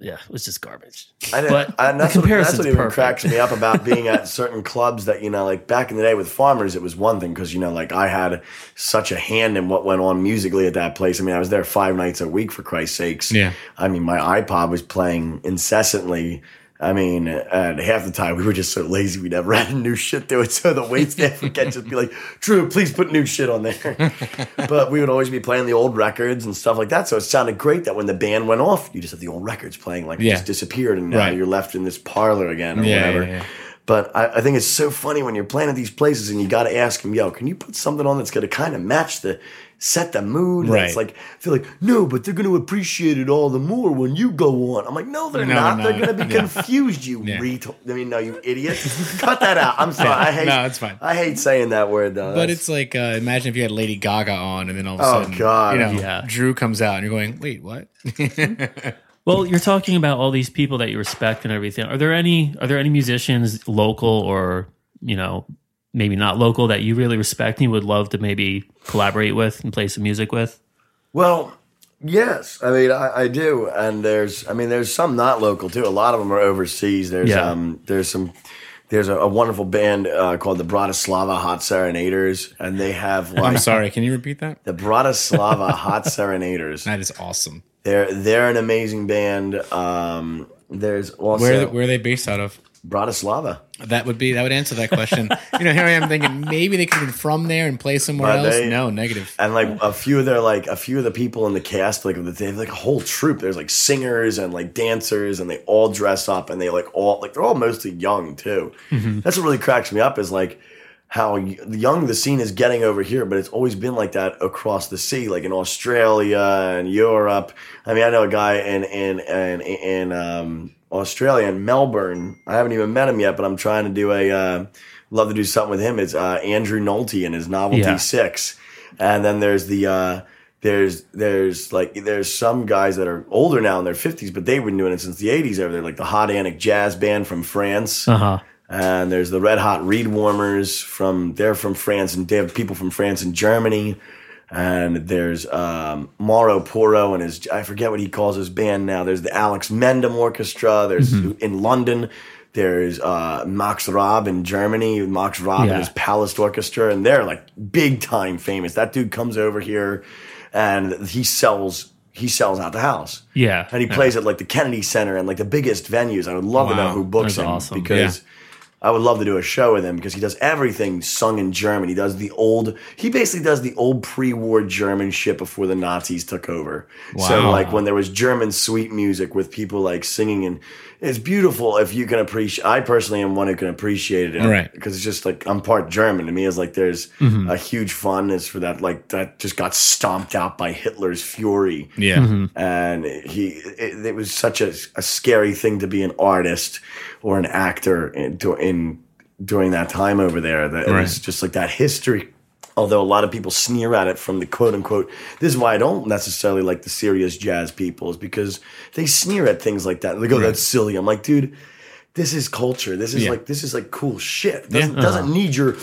Yeah, it was just garbage. That's what even cracks me up about being at certain clubs that, like back in the day with Farmers, it was one thing because, like I had such a hand in what went on musically at that place. I mean, I was there 5 nights a week, for Christ's sakes. Yeah. I mean, my iPod was playing incessantly. I mean, half the time we were just so lazy we never had new shit to it. So the waitstaff would just be like, "Drew, please put new shit on there." But we would always be playing the old records and stuff like that. So it sounded great that when the band went off, you just had the old records playing, like it just disappeared, and now you're left in this parlor again or whatever. Yeah. But I think it's so funny when you're playing at these places and you got to ask them, "Yo, can you put something on that's going to kind of match the set the mood?" Right. And it's like, I feel like, no, but they're going to appreciate it all the more when you go on. I'm like, no, they're not. They're going to be confused, you retard. I mean, no, you idiot. Cut that out. I'm sorry. It's fine. I hate saying that word, though. But it's like, imagine if you had Lady Gaga on and then all of a sudden, Drew comes out and you're going, wait, what? Well, you're talking about all these people that you respect and everything. Are there any musicians, local or, maybe not local, that you really respect and you would love to maybe collaborate with and play some music with? Well, yes. I mean, I do. And there's some not local too. A lot of them are overseas. There's a wonderful band called the Bratislava Hot Serenaders, and they have I'm sorry, can you repeat that? The Bratislava Hot Serenaders. That is awesome. They're an amazing band. There's also where are they based out of? Bratislava. That would answer that question. Here I am thinking maybe they could have been from there and play somewhere else. No, negative. And like a few of the people in the cast, like they have like a whole troupe. There's like singers and like dancers, and they all dress up, and they like all like they're all mostly young too. Mm-hmm. That's what really cracks me up is like, how young the scene is getting over here, but it's always been like that across the sea, like in Australia and Europe. I mean, I know a guy in Australia, in Melbourne. I haven't even met him yet, but I'm trying to do love to do something with him. It's Andrew Nolte and his novel T6. And then there's the there's some guys that are older now in their 50s, but they've been doing it since the 80s over there, like the Hot Antic Jazz Band from France. Uh-huh. And there's the Red Hot Reed Warmers from France, and they have people from France and Germany. And there's Mauro Porro and his, I forget what he calls his band now. There's the Alex Mendham Orchestra. There's in London. There's Max Raab in Germany, Max Raab and his Palast Orchestra, and they're like big time famous. That dude comes over here, and he sells out the house. Yeah, and he plays at like the Kennedy Center and like the biggest venues. I would love to know who books him because. Yeah. I would love to do a show with him because he does everything sung in German. He does he basically does the old pre-war German shit before the Nazis took over. Wow. So like when there was German suite music with people like singing, and it's beautiful if you can appreciate. I personally am one who can appreciate it, because it's just like I'm part German. To me, it's like there's a huge fondness for that. Like that just got stomped out by Hitler's fury. Yeah, and it was such a scary thing to be an artist or an actor during that time over there. That it was just like that history. Although a lot of people sneer at it from the quote unquote, this is why I don't necessarily like the serious jazz people, is because they sneer at things like that. They go, that's silly. I'm like, dude, this is culture. This is like cool shit. It doesn't need your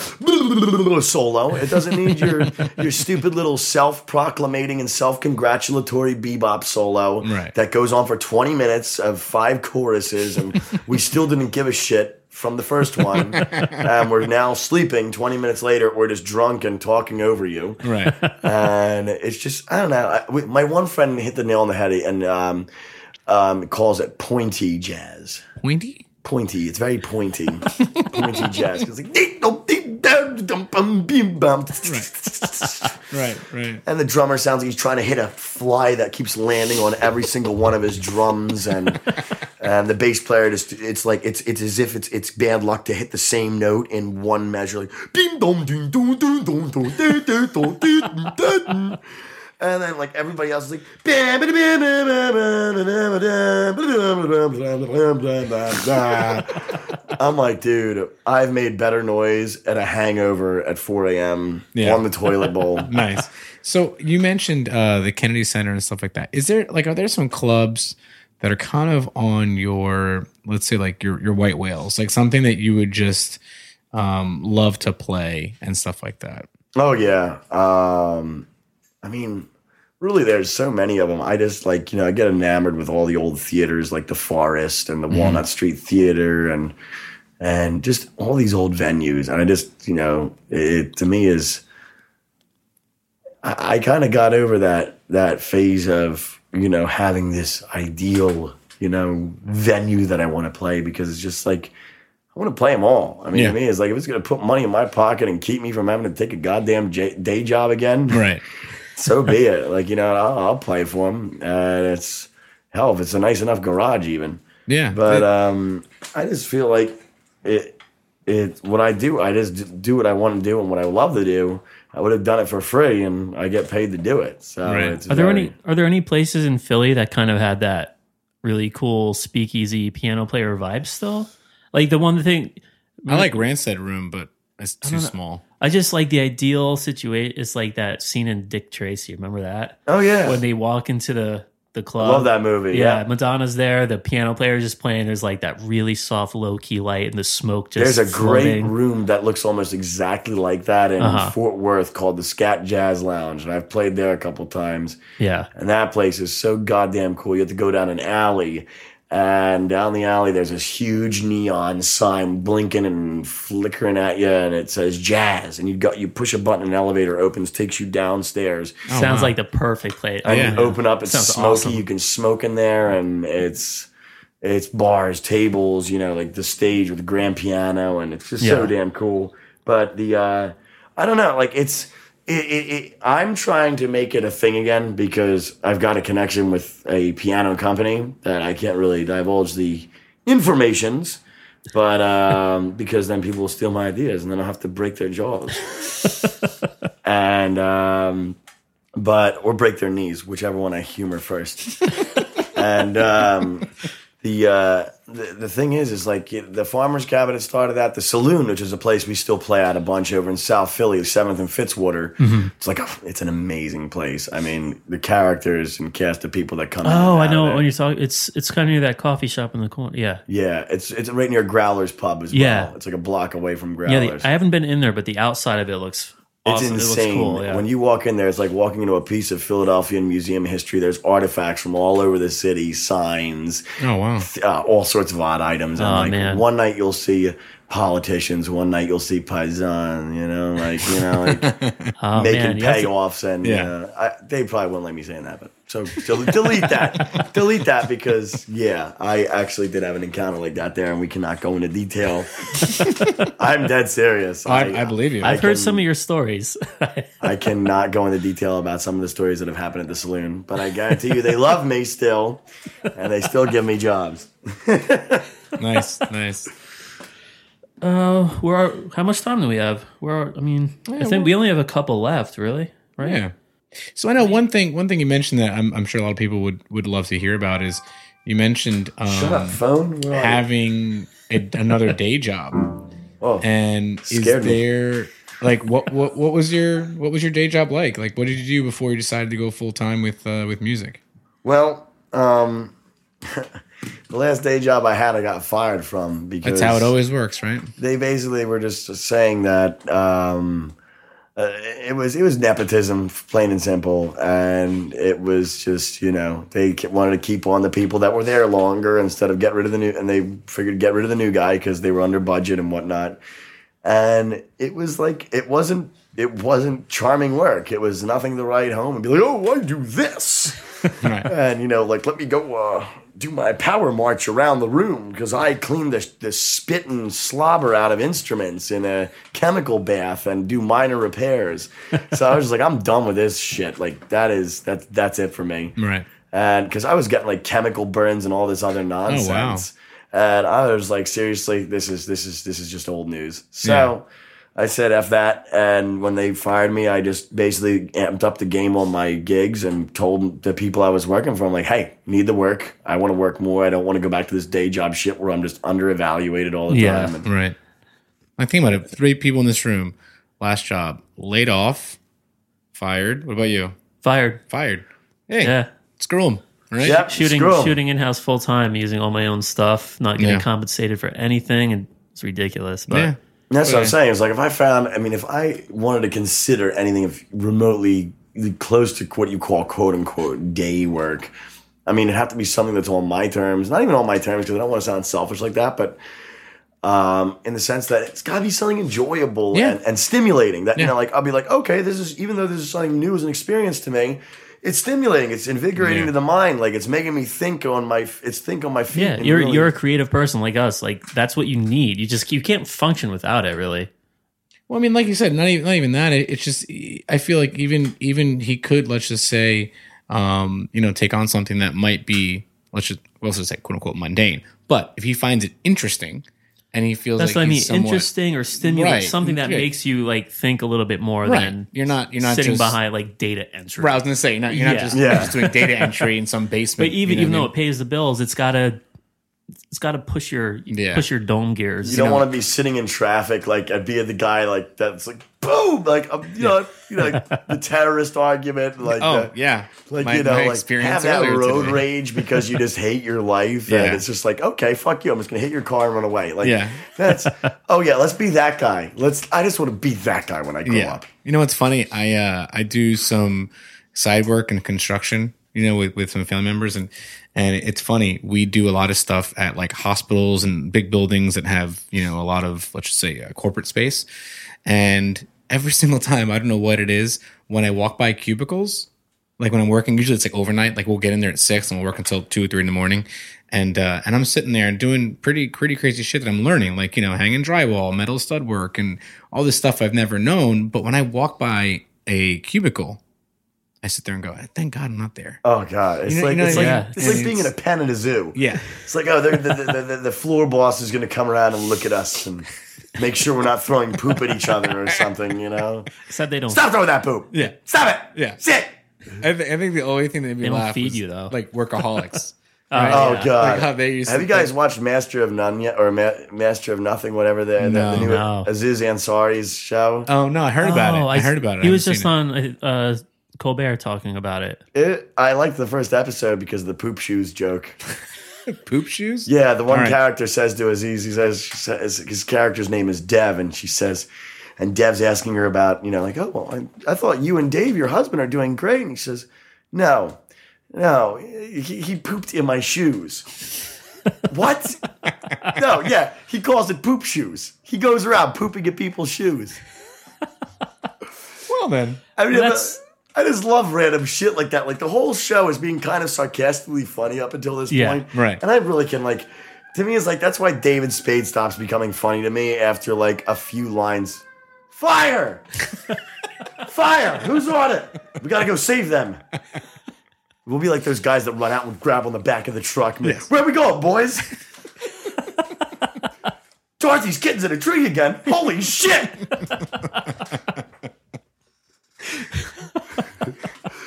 solo. It doesn't need your stupid little self-proclamating and self-congratulatory bebop solo that goes on for 20 minutes of 5 choruses, and we still didn't give a shit from the first one, and we're now sleeping 20 minutes later, or just drunk and talking over you. Right. And it's just, I don't know. My one friend hit the nail on the head and calls it pointy jazz. Pointy? Pointy. It's very pointy. Pointy jazz. It's like, right. And the drummer sounds like he's trying to hit a fly that keeps landing on every single one of his drums, and the bass player just—it's like it's as if it's bad luck to hit the same note in one measure, like ding dong ding dong ding dong ding dong ding dong. And then, like, everybody else is like, I'm like, dude, I've made better noise at a hangover at 4 a.m. on the toilet bowl. Nice. So you mentioned the Kennedy Center and stuff like that. Is there, like, are there some clubs that are kind of on your, let's say, like, your white whales? Like, something that you would just love to play and stuff like that? Oh, yeah. I mean, really, there's so many of them. I just like, I get enamored with all the old theaters, like the Forest and the Walnut Street Theater, and just all these old venues. And I just, it to me is, I kind of got over that phase of, having this ideal, venue that I want to play, because it's just like, I want to play them all. I mean, to me, it's like, if it's going to put money in my pocket and keep me from having to take a goddamn day job again, right? So be it. Like, I'll play for them. It's hell if it's a nice enough garage, even. Yeah. But I just feel like it. What I do, I just do what I want to do and what I love to do. I would have done it for free, and I get paid to do it. So are there any places in Philly that kind of had that really cool speakeasy piano player vibe still? Like the one thing, I like Rancid Room, but it's too small. I just like the ideal situation. It's like that scene in Dick Tracy. Remember that? Oh yeah, when they walk into the club. I love that movie. Yeah, Madonna's there. The piano player is just playing. There's like that really soft, low key light, and the smoke just. There's a flooding. Great room that looks almost exactly like that in Fort Worth called the Scat Jazz Lounge, and I've played there a couple times. Yeah, and that place is so goddamn cool. You have to go down an alley. And down the alley, there's this huge neon sign blinking and flickering at you, and it says jazz. And you push a button, an elevator opens, takes you downstairs. Oh, sounds like the perfect place. And you open up, it's smoky. Awesome. You can smoke in there, and it's bars, tables, like the stage with the grand piano, and it's just so damn cool. But the I don't know, like it's. I'm trying to make it a thing again, because I've got a connection with a piano company that I can't really divulge the informations But because then people will steal my ideas and then I'll have to break their jaws. And or break their knees, whichever one I humor first. And the thing is like the Farmers' Cabinet started out. The Saloon, which is a place we still play at a bunch over in South Philly, 7th and Fitzwater. Mm-hmm. It's like, it's an amazing place. I mean, the characters and cast of people that come in. Oh, I know when you're talking. It's kind of near that coffee shop in the corner. Yeah. Yeah. It's right near Growler's Pub as well. It's like a block away from Growler's. Yeah, I haven't been in there, but the outside of it looks awesome. It's insane. It looks cool, yeah. When you walk in there, it's like walking into a piece of Philadelphia museum history. There's artifacts from all over the city, signs. Oh, wow. All sorts of odd items. Oh, and one night you'll see politicians, one night you'll see paisan, making payoffs. They probably wouldn't let me say that, but so delete that. Delete that because, I actually did have an encounter like that there, and we cannot go into detail. I'm dead serious. I believe you. I've heard some of your stories. I cannot go into detail about some of the stories that have happened at the Saloon, but I guarantee you they love me still, and they still give me jobs. Nice. How much time do we have? I think we only have a couple left, really, right? Yeah. So I know one thing you mentioned that I'm sure a lot of people would love to hear about is you mentioned having another day job. Oh, and is there like what was your day job like? Like, what did you do before you decided to go full time with music? Well, the last day job I had, I got fired from because that's how it always works, right? They basically were just saying that. It was nepotism, plain and simple, and it was just they wanted to keep on the people that were there longer instead of get rid of the new, and they figured get rid of the new guy because they were under budget and whatnot. And it was like it wasn't charming work. It was nothing to write home and be like, oh, I do this, right. And let me go do my power march around the room because I clean the spit and slobber out of instruments in a chemical bath and do minor repairs. So I was just like, I'm done with this shit. Like that's it for me. Right. And because I was getting chemical burns and all this other nonsense. Oh, wow. And I was like, seriously, this is just old news. So I said F that, and when they fired me, I just basically amped up the game on my gigs and told the people I was working for, I'm like, hey, need the work. I want to work more. I don't want to go back to this day job shit where I'm just under-evaluated all the time. And, right. I think about it. 3 people in this room, last job, laid off, fired. What about you? Fired. Hey, screw them. Right? Yep, shooting in-house full-time, using all my own stuff, not getting compensated for anything, and it's ridiculous. But and that's what I'm saying. It's like if I wanted to consider anything remotely close to what you call quote unquote day work, it'd have to be something that's on my terms. Not even on my terms because I don't want to sound selfish like that, but in the sense that it's got to be something enjoyable and stimulating. That I'll be like, okay, this is even though this is something new as an experience to me. It's stimulating. It's invigorating to the mind. Like it's making me think on my feet. Yeah, you're a creative person like us. Like that's what you need. You can't function without it, really. Well, like you said, not even that. It's just I feel like even he could, let's just say, take on something that might be quote unquote mundane. But if he finds it interesting. And he feels that's like he's somewhat interesting or stimulating, something that makes you think a little bit more than you're not sitting just behind data entry. Right, I was gonna say you're not just doing data entry in some basement. But even though it pays the bills, it's gotta push your dome gears. You don't want to be sitting in traffic I'd be the guy that's boom the terrorist argument my experience have that road rage because you just hate your life and it's just okay, fuck you, I'm just gonna hit your car and run away that's let's be that guy. I just want to be that guy when I grow up. What's funny, I do some side work and construction with some family members and it's funny, we do a lot of stuff at hospitals and big buildings that have a lot of corporate space, and every single time I don't know what it is when I walk by cubicles when I'm working, usually it's overnight, we'll get in there at 6 and we'll work until 2 or 3 in the morning, and I'm sitting there and doing pretty crazy shit that I'm learning, hanging drywall, metal stud work, and all this stuff I've never known. But when I walk by a cubicle I sit there and go, thank God I'm not there. Oh, God. It's like being in a pen at a zoo. Yeah. It's like, oh, the floor boss is going to come around and look at us and make sure we're not throwing poop at each other or something, you know? Said they don't. Stop throwing that poop. Yeah. Stop it. Yeah. Sit. I think the only thing that made me laugh feed was you, though. Like workaholics. Right? Oh, yeah. God. Like how they used Have you guys watched Master of None yet? Or Master of Nothing, whatever the new Aziz Ansari's show? Oh, no. I heard about it. I heard about it. He was just on Colbert talking about it. I liked the first episode because of the poop shoes joke. Poop shoes? Yeah, the one character says to Aziz, he says his character's name is Dev, and she says, and Dev's asking her about, you know, like, oh, well, I thought you and Dave, your husband, are doing great. And he says, no, he pooped in my shoes. What? No, yeah, he calls it poop shoes. He goes around pooping at people's shoes. Well, then. I mean, I just love random shit like that. Like, the whole show is being kind of sarcastically funny up until this point. Right. And I really can, like, to me, it's like, that's why David Spade stops becoming funny to me after, like, a few lines. Fire! Fire! Who's on it? We gotta go save them. We'll be like those guys that run out and grab on the back of the truck. Yes. Where we going, boys? Dorothy's kittens in a tree again. Holy shit!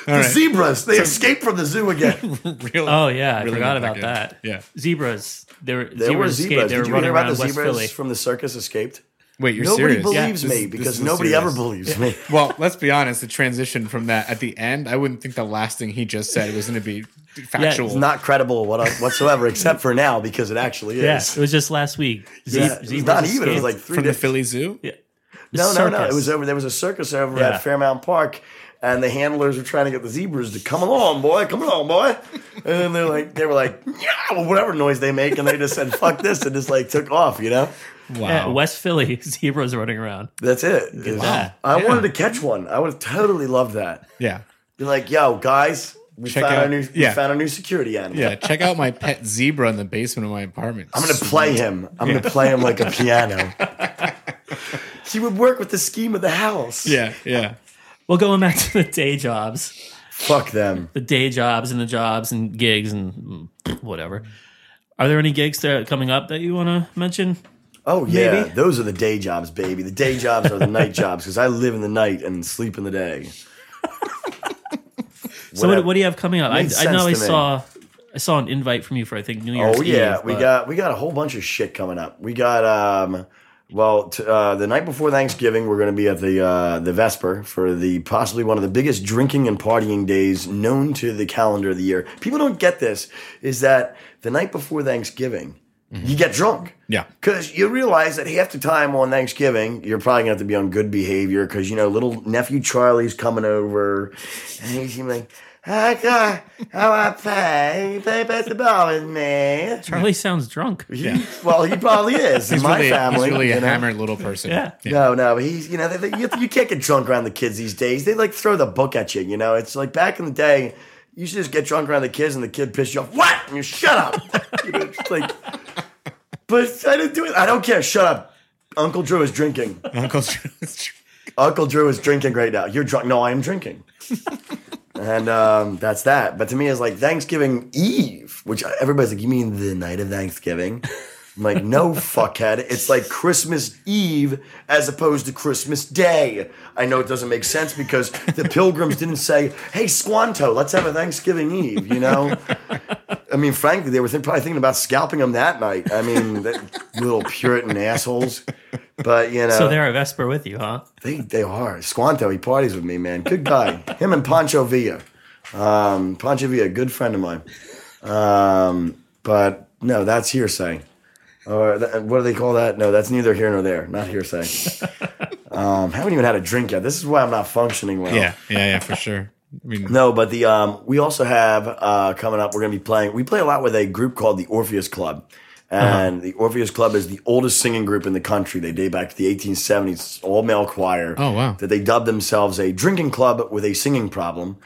The zebras, they escaped from the zoo again. Really? Oh, yeah. I forgot about that. Yeah. Zebras. There were zebras. Did you hear about the zebras from the circus escaped? Wait, you're serious? Nobody believes me because nobody ever believes me. Well, let's be honest. The transition from that at the end, I wouldn't think the last thing he just said was going to be factual. Yeah, it's not credible whatsoever, except for now because it actually is. Yeah, it was just last week. It's not even. It was like 3 days. From the Philly Zoo? Yeah. No. It was over. There was a circus over at Fairmount Park. And the handlers were trying to get the zebras to come along, boy. And they were like, yeah, well, whatever noise they make. And they just said, fuck this. And just like took off, you know? Wow. Yeah, West Philly, zebras running around. That's it. I wanted to catch one. I would have totally loved that. Yeah. Be like, yo, guys, we found our new security animal. Yeah, check out my pet zebra in the basement of my apartment. I'm going to play him. I'm going to play him like a piano. He would work with the scheme of the house. Yeah, yeah. Well, going back to the day jobs. Fuck them. The day jobs and the jobs and gigs and whatever. Are there any gigs that are coming up that you want to mention? Oh, yeah. Maybe? Those are the day jobs, baby. The day jobs are the night jobs because I live in the night and sleep in the day. So what do you have coming up? I know I saw an invite from you for, I think, New Year's Eve. Oh, yeah. We got a whole bunch of shit coming up. We got... the night before Thanksgiving, we're going to be at the Vesper for the possibly one of the biggest drinking and partying days known to the calendar of the year. People don't get this, is that the night before Thanksgiving, you get drunk. Yeah. Because you realize that half the time on Thanksgiving, you're probably going to have to be on good behavior because, you know, little nephew Charlie's coming over and he's like, I play basketball with me. Charlie sounds drunk. He probably is. In my family. He's really a hammered little person. Yeah. No, he's, you know, you can't get drunk around the kids these days. They, like, throw the book at you, you know. It's like back in the day, you should just get drunk around the kids and the kid pissed you off. What? And you shut up. You know, it's like, but I didn't do it. I don't care. Shut up. Uncle Drew is drinking. Uncle Drew is drinking right now. You're drunk. No, I am drinking. And that's that. But to me, it's like Thanksgiving Eve, which everybody's like, you mean the night of Thanksgiving? I'm like, no, fuckhead. It's like Christmas Eve as opposed to Christmas Day. I know it doesn't make sense because the Pilgrims didn't say, hey, Squanto, let's have a Thanksgiving Eve, you know? I mean, frankly, they were probably thinking about scalping them that night. I mean, little Puritan assholes. But, you know. So they're a Vesper with you, huh? They are. Squanto, he parties with me, man. Good guy. Him and Pancho Villa. Pancho Villa, good friend of mine. But, no, that's hearsay. Or what do they call that? No, that's neither here nor there. Not hearsay. Haven't even had a drink yet. This is why I'm not functioning well. Yeah, for sure. I mean, no, but the we also have coming up, we're going to be playing. We play a lot with a group called the Orpheus Club. And the Orpheus Club is the oldest singing group in the country. They date back to the 1870s, all-male choir. Oh, wow. That they dubbed themselves a drinking club with a singing problem.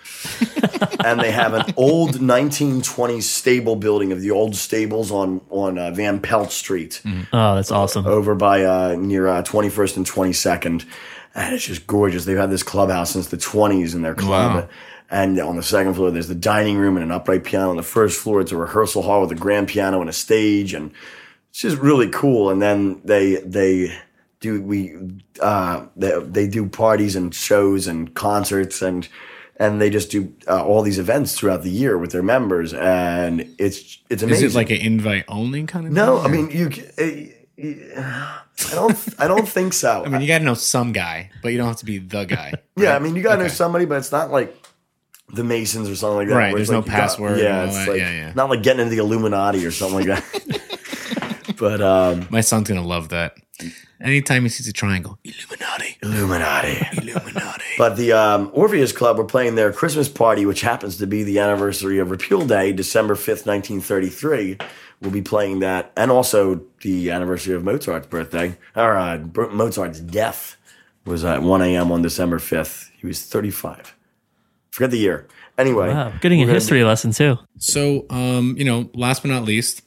And they have an old 1920s stable building of the old stables on Van Pelt Street. Oh, that's awesome. Over by near 21st and 22nd. And it's just gorgeous. They've had this clubhouse since the 20s in their club. Wow. And on the second floor, there's the dining room and an upright piano. On the first floor, it's a rehearsal hall with a grand piano and a stage. And it's just really cool. And then they do parties and shows and concerts, and they just do all these events throughout the year with their members, and it's amazing. Is it like an invite only kind of? No, thing? I mean I don't think so. I mean, you got to know some guy, but you don't have to be the guy. Right? Yeah, I mean, you got to know somebody, but it's not like the Masons or something like that. Right? There's no password. Not like getting into the Illuminati or something like that. But my son's gonna love that. Anytime he sees a triangle, Illuminati. But the Orpheus Club were playing their Christmas party, which happens to be the anniversary of Repeal Day, December 5th, 1933. We'll be playing that, and also the anniversary of Mozart's birthday. Or Mozart's death was at 1 a.m. on December 5th. He was 35. Forget the year. Anyway. Wow, getting a history lesson, too. So, last but not least,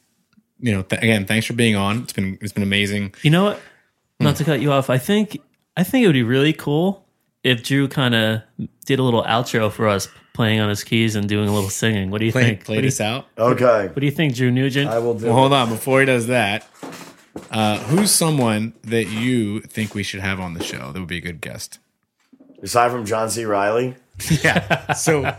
again, thanks for being on. It's been amazing. You know what? Not to cut you off, I think it would be really cool if Drew kind of did a little outro for us, playing on his keys and doing a little singing. What do you think? Play this out. Okay. What do you think, Drew Nugent? I will do. Well, hold on. Before he does that, who's someone that you think we should have on the show that would be a good guest? Aside from John C. Reilly? Yeah. So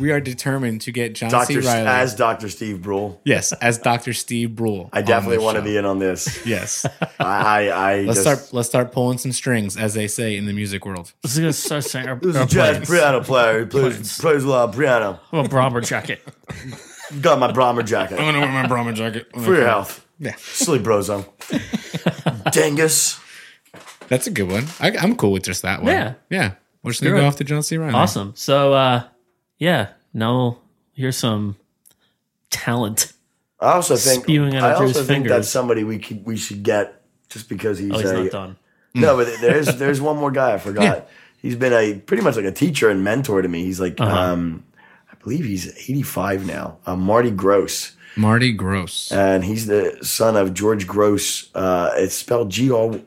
we are determined to get John C. Reilly. As Dr. Steve Brule. Yes, as Dr. Steve Brule. I definitely want to be in on this. Yes. Let's start pulling some strings, as they say in the music world. This is a jazz piano player who plays a lot of piano. I'm a bomber jacket. Got my bomber jacket. I'm going to wear my bomber jacket. For your health. Yeah. Sleep brozone. Dingus. That's a good one. I'm cool with just that one. Yeah. Yeah. We're just going to go off to John C. Reilly. Awesome. So, yeah, now here's some talent. I also think that's somebody we should get just because he's not done. No, but there's one more guy I forgot. Yeah. He's been pretty much like a teacher and mentor to me. He's like I believe he's 85 now. Marty Gross. Marty Gross, and he's the son of George Grosz. It's spelled Grosz,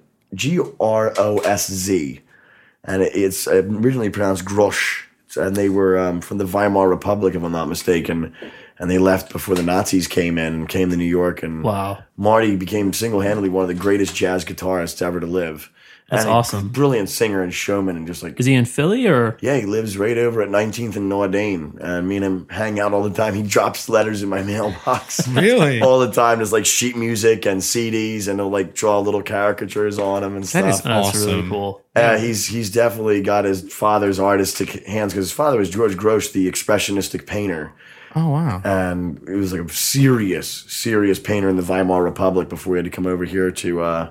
and it's originally pronounced Grosh. And they were from the Weimar Republic, if I'm not mistaken, and they left before the Nazis came to New York. And wow. Marty became single-handedly one of the greatest jazz guitarists ever to live. That's awesome. Brilliant singer and showman, and just like is he in Philly or? Yeah, he lives right over at 19th and Nordane. Me and him hang out all the time. He drops letters in my mailbox, really, all the time. There's like sheet music and CDs, and he'll like draw little caricatures on him and stuff. That is awesome. That's really cool. Yeah, he's definitely got his father's artistic hands because his father was George Grosz, the expressionistic painter. Oh, wow. And he was like a serious, serious painter in the Weimar Republic before he had to come over here to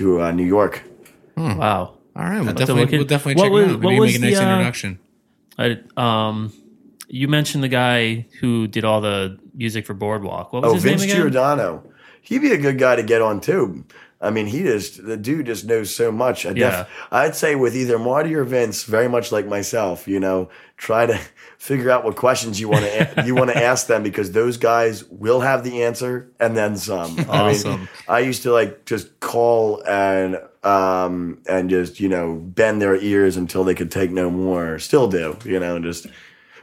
New York. Hmm. Wow! All right, we'll definitely check it out. Maybe make a nice introduction. You mentioned the guy who did all the music for Boardwalk. What was his name again? Vince Giordano. He'd be a good guy to get on too. I mean, the dude just knows so much. I'd say with either Marty or Vince, very much like myself, try to figure out what questions you want to ask them because those guys will have the answer and then some. Awesome. I mean, I used to like just call and just, bend their ears until they could take no more. Still do, just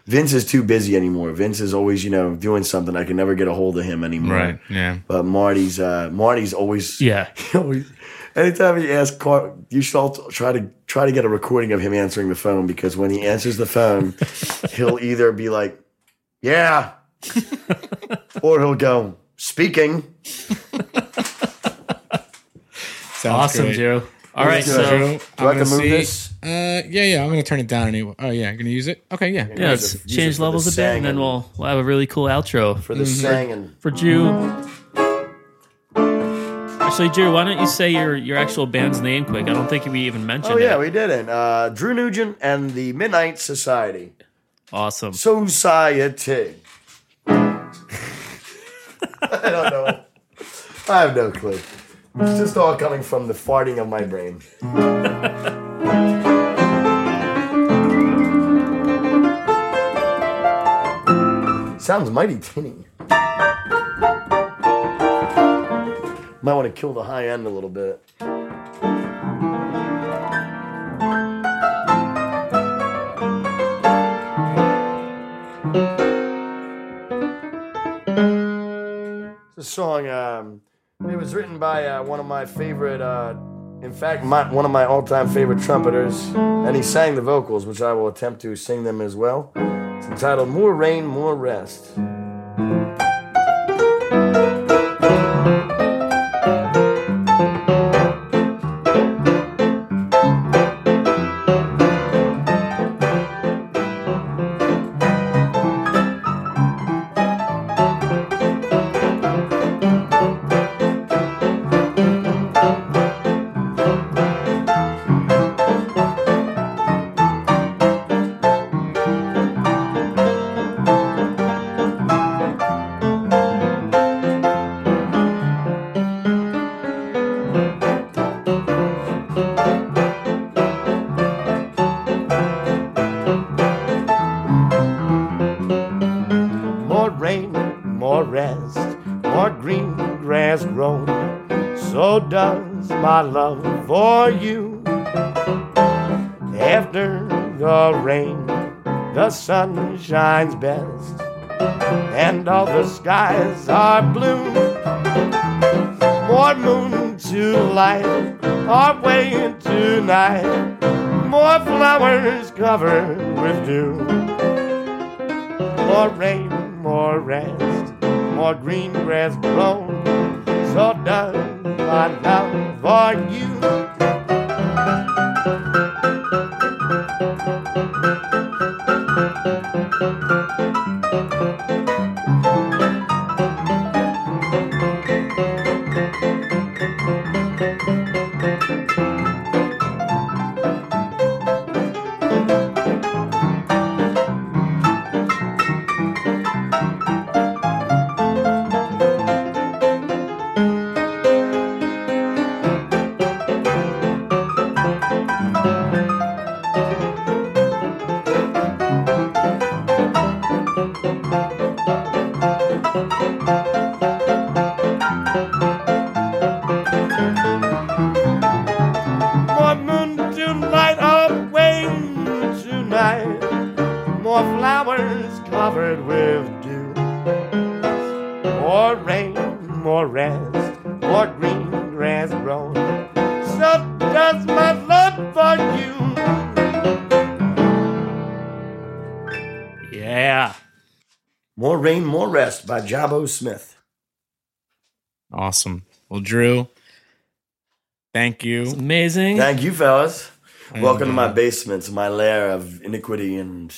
Vince is too busy anymore. Vince is always, doing something. I can never get a hold of him anymore. Right. Yeah. But Marty's always, anytime he asks, you should try to get a recording of him answering the phone because when he answers the phone, he'll either be like, yeah, or he'll go speaking. Sounds awesome, Joe. All right, so do I have to move this? I'm going to turn it down anyway. Oh, yeah, I'm going to use it? Okay, yeah. Yeah, let's change levels a bit, and then we'll have a really cool outro. For the singing. For Drew. Actually, Drew, why don't you say your actual band's name quick? I don't think we even mentioned it. Oh, yeah, we didn't. Drew Nugent and the Midnight Society. Awesome. Society. I don't know. I have no clue. It's just all coming from the farting of my brain. Sounds mighty tinny. Might want to kill the high end a little bit. It's a song, it was written by one of my favorite, one of my all-time favorite trumpeters, and he sang the vocals, which I will attempt to sing them as well. It's entitled More Rain, More Rest. Sun shines best, and all the skies are blue. More moon to light our way tonight. More flowers covered with dew. More rain, more rest, more green grass grown. So done my love for you. By Jabbo Smith. Awesome. Well, Drew, thank you. It's amazing. Thank you, fellas. Welcome to my basement, to my lair of iniquity and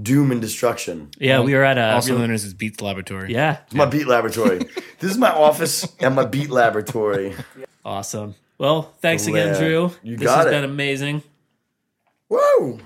doom and destruction. Yeah, we were at a... Also known as his Beats Laboratory. Yeah. It's my Beat Laboratory. This is my office and my Beat Laboratory. Awesome. Well, thanks again, Drew. You got it. This has been amazing. Whoa.